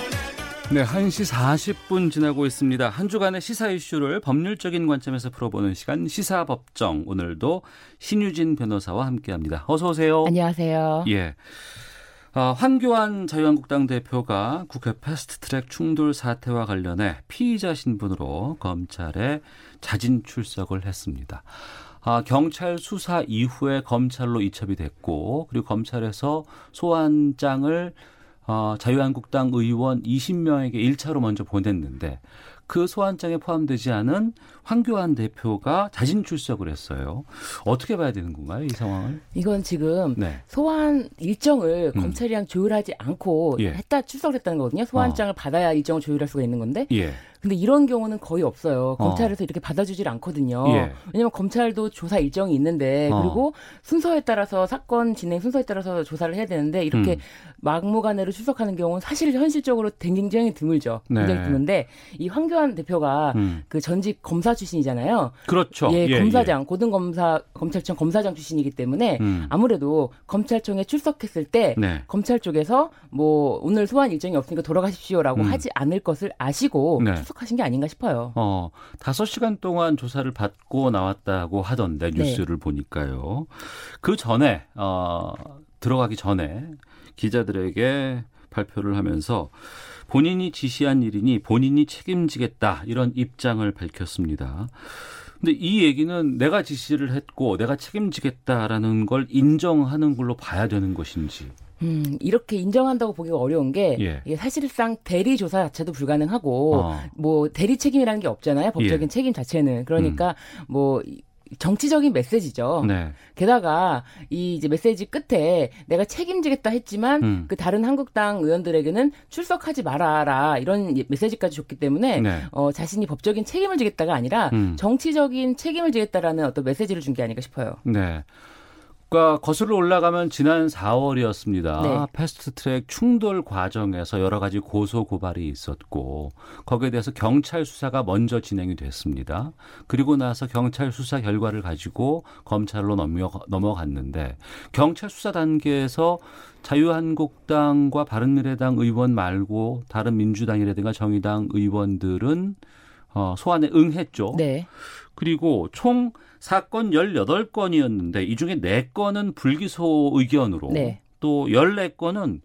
네, 1시 40분 지나고 있습니다. 한 주간의 시사 이슈를 법률적인 관점에서 풀어보는 시간 시사법정. 오늘도 신유진 변호사와 함께합니다. 어서 오세요. 안녕하세요. 예, 황교안 자유한국당 대표가 국회 패스트트랙 충돌 사태와 관련해 피의자 신분으로 검찰에 자진 출석을 했습니다. 경찰 수사 이후에 검찰로 이첩이 됐고, 그리고 검찰에서 소환장을 자유한국당 의원 20명에게 1차로 먼저 보냈는데 그 소환장에 포함되지 않은 황교안 대표가 자진 출석을 했어요. 어떻게 봐야 되는 건가요, 이 상황을? 이건 지금 네. 소환 일정을 검찰이랑 조율하지 않고 예. 했다 출석했다는 거거든요. 소환장을 받아야 일정을 조율할 수가 있는 건데 예. 근데 이런 경우는 거의 없어요. 검찰에서 이렇게 받아주질 않거든요. 예. 왜냐하면 검찰도 조사 일정이 있는데 그리고 순서에 따라서 사건 진행 순서에 따라서 조사를 해야 되는데 이렇게 막무가내로 출석하는 경우는 사실 현실적으로 굉장히 드물죠. 네. 굉장히 드문데 이 황교안 대표가 그 전직 검사 출신이잖아요. 그렇죠. 예, 예, 검사장, 예. 고등검사, 검찰청 검사장 출신이기 때문에 아무래도 검찰청에 출석했을 때 네. 검찰 쪽에서 뭐 오늘 소환 일정이 없으니까 돌아가십시오라고 하지 않을 것을 아시고 네. 하신 게 아닌가 싶어요. 5시간 동안 조사를 받고 나왔다고 하던데 뉴스를 네. 보니까요. 그 전에 들어가기 전에 기자들에게 발표를 하면서 본인이 지시한 일이니 본인이 책임지겠다 이런 입장을 밝혔습니다. 근데 이 얘기는 내가 지시를 했고 내가 책임지겠다라는 걸 인정하는 걸로 봐야 되는 것인지. 이렇게 인정한다고 보기가 어려운 게 예. 이게 사실상 대리 조사 자체도 불가능하고 뭐 대리 책임이라는 게 없잖아요. 법적인 예. 책임 자체는. 그러니까 뭐 정치적인 메시지죠. 네. 게다가 이 이제 메시지 끝에 내가 책임지겠다 했지만 그 다른 한국당 의원들에게는 출석하지 말아라 이런 메시지까지 줬기 때문에 네. 자신이 법적인 책임을 지겠다가 아니라 정치적인 책임을 지겠다라는 어떤 메시지를 준 게 아닐까 싶어요. 네. 거슬러 올라가면 지난 4월이었습니다. 네. 패스트트랙 충돌 과정에서 여러 가지 고소 고발이 있었고 거기에 대해서 경찰 수사가 먼저 진행이 됐습니다. 그리고 나서 경찰 수사 결과를 가지고 검찰로 넘어갔는데 경찰 수사 단계에서 자유한국당과 바른미래당 의원 말고 다른 민주당이라든가 정의당 의원들은 소환에 응했죠. 네. 그리고 총 사건 18건이었는데 이 중에 4건은 불기소 의견으로 네. 또 14건은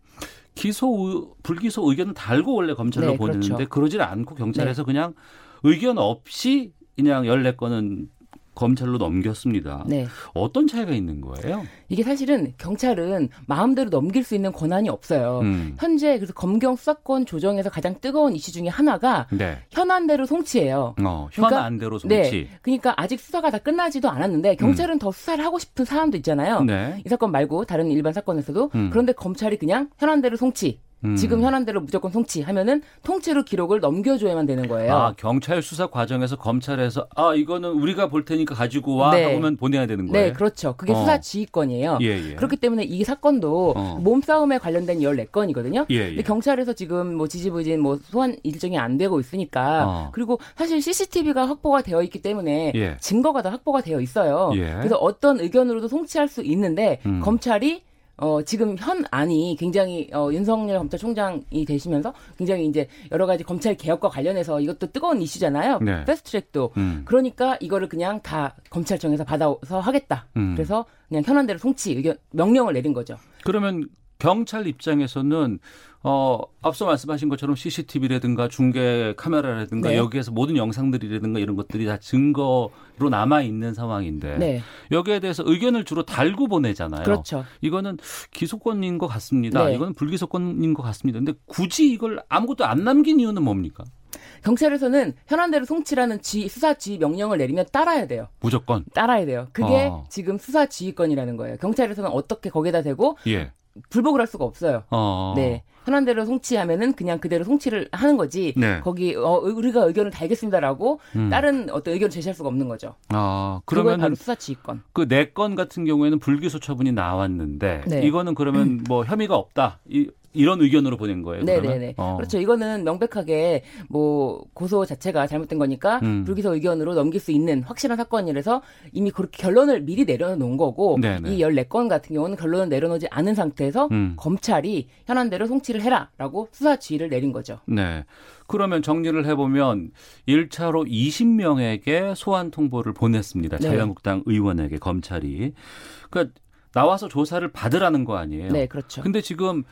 불기소 의견을 달고 원래 검찰로 네, 보냈는데 그렇죠. 그러질 않고 경찰에서 네. 그냥 의견 없이 그냥 14건은 검찰로 넘겼습니다. 네. 어떤 차이가 있는 거예요? 이게 사실은 경찰은 마음대로 넘길 수 있는 권한이 없어요. 현재 그래서 검경 수사권 조정에서 가장 뜨거운 이슈 중에 하나가 네. 현안대로 송치예요. 현안대로 송치. 네. 그러니까 아직 수사가 다 끝나지도 않았는데 경찰은 더 수사를 하고 싶은 사람도 있잖아요. 네. 이 사건 말고 다른 일반 사건에서도. 그런데 검찰이 그냥 현안대로 송치. 지금 현안대로 무조건 송치하면은 통째로 기록을 넘겨줘야만 되는 거예요. 경찰 수사 과정에서 검찰에서 이거는 우리가 볼 테니까 가지고 와 네. 하고면 보내야 되는 거예요. 네, 그렇죠. 그게 수사 지휘권이에요. 예, 예. 그렇기 때문에 이 사건도 몸싸움에 관련된 14건이거든요. 예, 예. 근데 경찰에서 지금 뭐 지지부진 뭐 소환 일정이 안 되고 있으니까 그리고 사실 CCTV가 확보가 되어 있기 때문에 예. 증거가 다 확보가 되어 있어요. 예. 그래서 어떤 의견으로도 송치할 수 있는데 검찰이 지금 현안이 굉장히 윤석열 검찰총장이 되시면서 굉장히 이제 여러 가지 검찰 개혁과 관련해서 이것도 뜨거운 이슈잖아요. 네. 패스트트랙도. 그러니까 이거를 그냥 다 검찰청에서 받아서 하겠다. 그래서 그냥 현안대로 송치 의견 명령을 내린 거죠. 그러면 경찰 입장에서는 앞서 말씀하신 것처럼 CCTV라든가 중계 카메라라든가 네. 여기에서 모든 영상들이라든가 이런 것들이 다 증거로 남아있는 상황인데 네. 여기에 대해서 의견을 주로 달고 보내잖아요. 그렇죠. 이거는 기소권인 것 같습니다. 네. 이거는 불기소권인 것 같습니다. 그런데 굳이 이걸 아무것도 안 남긴 이유는 뭡니까? 경찰에서는 현안대로 송치라는 수사지휘 명령을 내리면 따라야 돼요. 무조건? 따라야 돼요. 그게 지금 수사지휘권이라는 거예요. 경찰에서는 어떻게 거기에다 대고 예. 불복을 할 수가 없어요. 네. 현안대로 송치하면은 그냥 그대로 송치를 하는 거지. 네. 거기 우리가 의견을 달겠습니다라고 다른 어떤 의견을 제시할 수가 없는 거죠. 그러면 바로 수사지휘권. 그 내 건 같은 경우에는 불기소 처분이 나왔는데 네. 이거는 그러면 뭐 혐의가 없다. 이런 의견으로 보낸 거예요. 네네네. 그렇죠. 이거는 명백하게 뭐 고소 자체가 잘못된 거니까 불기소 의견으로 넘길 수 있는 확실한 사건이라서 이미 그렇게 결론을 미리 내려놓은 거고 네네. 이 14건 같은 경우는 결론을 내려놓지 않은 상태에서 검찰이 현안대로 송치를 해라라고 수사 지휘를 내린 거죠. 네. 그러면 정리를 해보면 1차로 20명에게 소환 통보를 보냈습니다. 자유한국당 네. 의원에게 검찰이. 그러니까 나와서 조사를 받으라는 거 아니에요. 네. 그렇죠. 근데 지금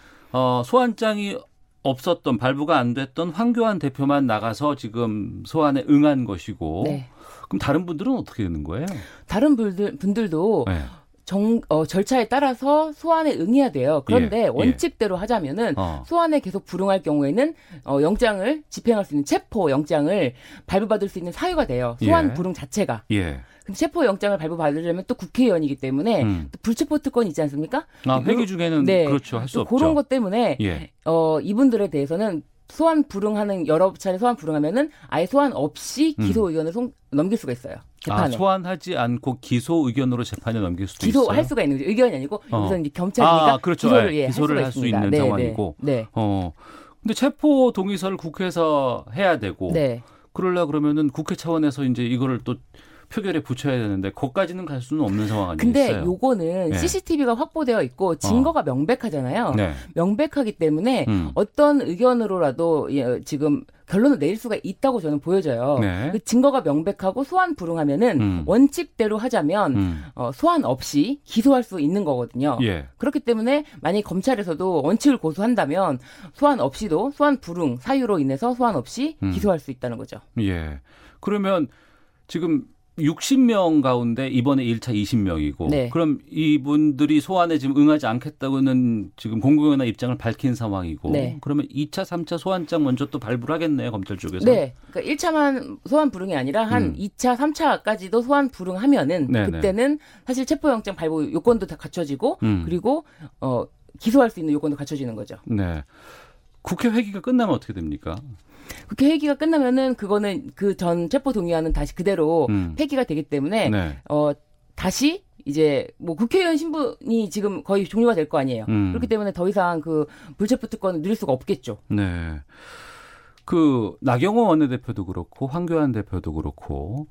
소환장이 없었던 발부가 안 됐던 황교안 대표만 나가서 지금 소환에 응한 것이고 네. 그럼 다른 분들은 어떻게 되는 거예요? 다른 분들도 네. 절차에 따라서 소환에 응해야 돼요. 그런데 원칙대로 하자면은 소환에 계속 불응할 경우에는 영장을 집행할 수 있는 체포 영장을 발부받을 수 있는 사유가 돼요. 소환 불응 자체가. 근데 체포 영장을 발부받으려면 또 국회의원이기 때문에 또 불체포 특권이 있지 않습니까? 회기 중에는 네. 그렇죠. 할 수 없죠. 그런 것 때문에 이분들에 대해서는 소환 불응하는 여러 차례 소환 불응하면은 아예 소환 없이 기소 의견을 넘길 수가 있어요. 재판에. 소환하지 않고 기소 의견으로 재판에 넘길 수도 있어요. 기소할 수가 있는 거죠. 의견이 아니고 우선 이제 경찰이니까 그렇죠. 기소를 할 수 있는 상황이고. 네. 근데 체포 동의서를 국회에서 해야 되고. 네. 그러려 그러면은 국회 차원에서 이제 이거를 또 표결에 붙여야 되는데 거기까지는 갈 수는 없는 상황 아니겠어요? 근데 요거는 CCTV가 확보되어 있고 증거가 명백하잖아요. 네. 명백하기 때문에 어떤 의견으로라도 지금 결론을 내릴 수가 있다고 저는 보여져요. 네. 그 증거가 명백하고 소환 불응하면은 원칙대로 하자면 소환 없이 기소할 수 있는 거거든요. 그렇기 때문에 만약에 검찰에서도 원칙을 고수한다면 소환 없이도 소환 불응 사유로 인해서 소환 없이 기소할 수 있다는 거죠. 그러면 지금 60명 가운데 이번에 1차 20명이고 네. 그럼 이분들이 소환에 지금 응하지 않겠다고는 지금 공공연한 입장을 밝힌 상황이고 네. 그러면 2차, 3차 소환장 먼저 또 발부를 하겠네요. 검찰 쪽에서. 네. 그러니까 1차만 소환 불응이 아니라 한 2차, 3차까지도 소환 불응하면은 네네. 그때는 사실 체포영장 발부 요건도 다 갖춰지고 그리고 기소할 수 있는 요건도 갖춰지는 거죠. 네. 국회 회기가 끝나면 어떻게 됩니까? 국회 회기가 끝나면은 그거는 그 전 체포 동의안은 다시 그대로 폐기가 되기 때문에 다시 이제 뭐 국회의원 신분이 지금 거의 종료가 될 거 아니에요. 그렇기 때문에 더 이상 그 불체포 특권을 누릴 수가 없겠죠. 네. 그 나경원 원내대표도 그렇고 황교안 대표도 그렇고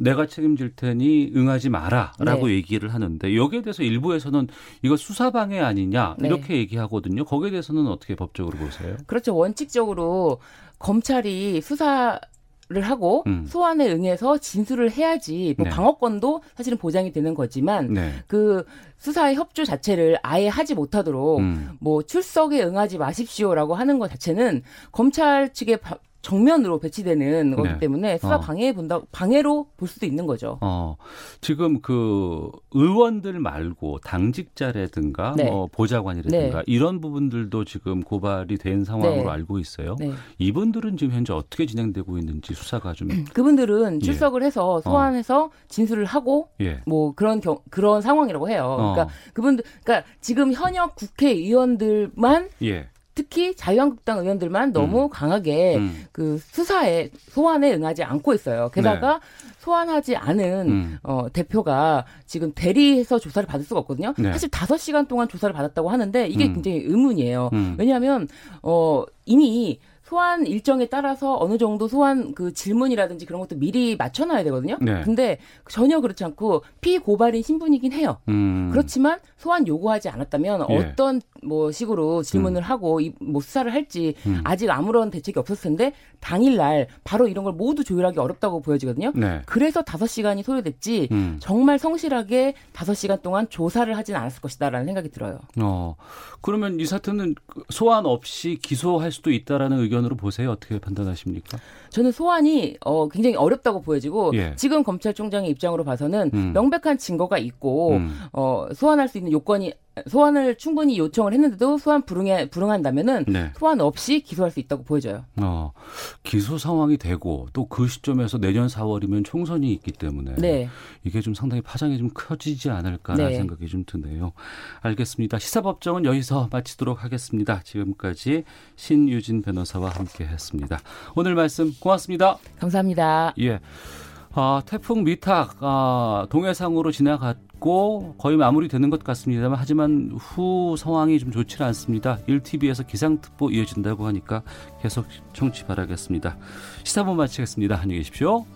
내가 책임질 테니 응하지 마라라고 네. 얘기를 하는데 여기에 대해서 일부에서는 이거 수사방해 아니냐 이렇게 네. 얘기하거든요. 거기에 대해서는 어떻게 법적으로 보세요? 그렇죠. 원칙적으로 검찰이 수사를 하고 소환에 응해서 진술을 해야지 뭐 네. 방어권도 사실은 보장이 되는 거지만 네. 그 수사의 협조 자체를 아예 하지 못하도록 뭐 출석에 응하지 마십시오라고 하는 것 자체는 검찰 측의 정면으로 배치되는 거기 때문에 수사 방해로 볼 수도 있는 거죠. 지금 그 의원들 말고 당직자라든가 보좌관이라든가 이런 부분들도 지금 고발이 된 상황으로 알고 있어요. 이분들은 지금 현재 어떻게 진행되고 있는지 수사가 좀 그분들은 출석을 해서 소환해서 진술을 하고 뭐 그런 상황이라고 해요. 그러니까 그러니까 지금 현역 국회의원들만 특히 자유한국당 의원들만 너무 강하게 그 소환에 응하지 않고 있어요. 게다가 소환하지 않은 대표가 지금 대리해서 조사를 받을 수가 없거든요. 사실 5시간 동안 조사를 받았다고 하는데 이게 굉장히 의문이에요. 왜냐하면 이미 소환 일정에 따라서 어느 정도 소환 그 질문이라든지 그런 것도 미리 맞춰놔야 되거든요. 네. 근데 전혀 그렇지 않고 피고발인 신분이긴 해요. 그렇지만 소환 요구하지 않았다면 예. 어떤 뭐 식으로 질문을 하고 뭐 수사를 할지 아직 아무런 대책이 없었을 텐데 당일날 바로 이런 걸 모두 조율하기 어렵다고 보여지거든요. 네. 그래서 5시간이 소요됐지 정말 성실하게 5시간 동안 조사를 하진 않았을 것이다라는 생각이 들어요. 그러면 이 사태는 소환 없이 기소할 수도 있다라는 의견으로 보세요. 어떻게 판단하십니까? 저는 소환이 굉장히 어렵다고 보여지고 예. 지금 검찰총장의 입장으로 봐서는 명백한 증거가 있고 소환할 수 있는 요건이 소환을 충분히 요청을 했는데도 소환 불응한다면은 네. 소환 없이 기소할 수 있다고 보여져요. 기소 상황이 되고 또 그 시점에서 내년 4월이면 총선이 있기 때문에 네. 이게 좀 상당히 파장이 좀 커지지 않을까라는 네. 생각이 좀 드네요. 알겠습니다. 시사법정은 여기서 마치도록 하겠습니다. 지금까지 신유진 변호사와 함께했습니다. 오늘 말씀 고맙습니다. 감사합니다. 예. 태풍 미탁 동해상으로 지나갔고 거의 마무리되는 것 같습니다만 하지만 후 상황이 좀 좋지 않습니다. 1TV에서 기상특보 이어진다고 하니까 계속 청취 바라겠습니다. 시사본 마치겠습니다. 안녕히 계십시오.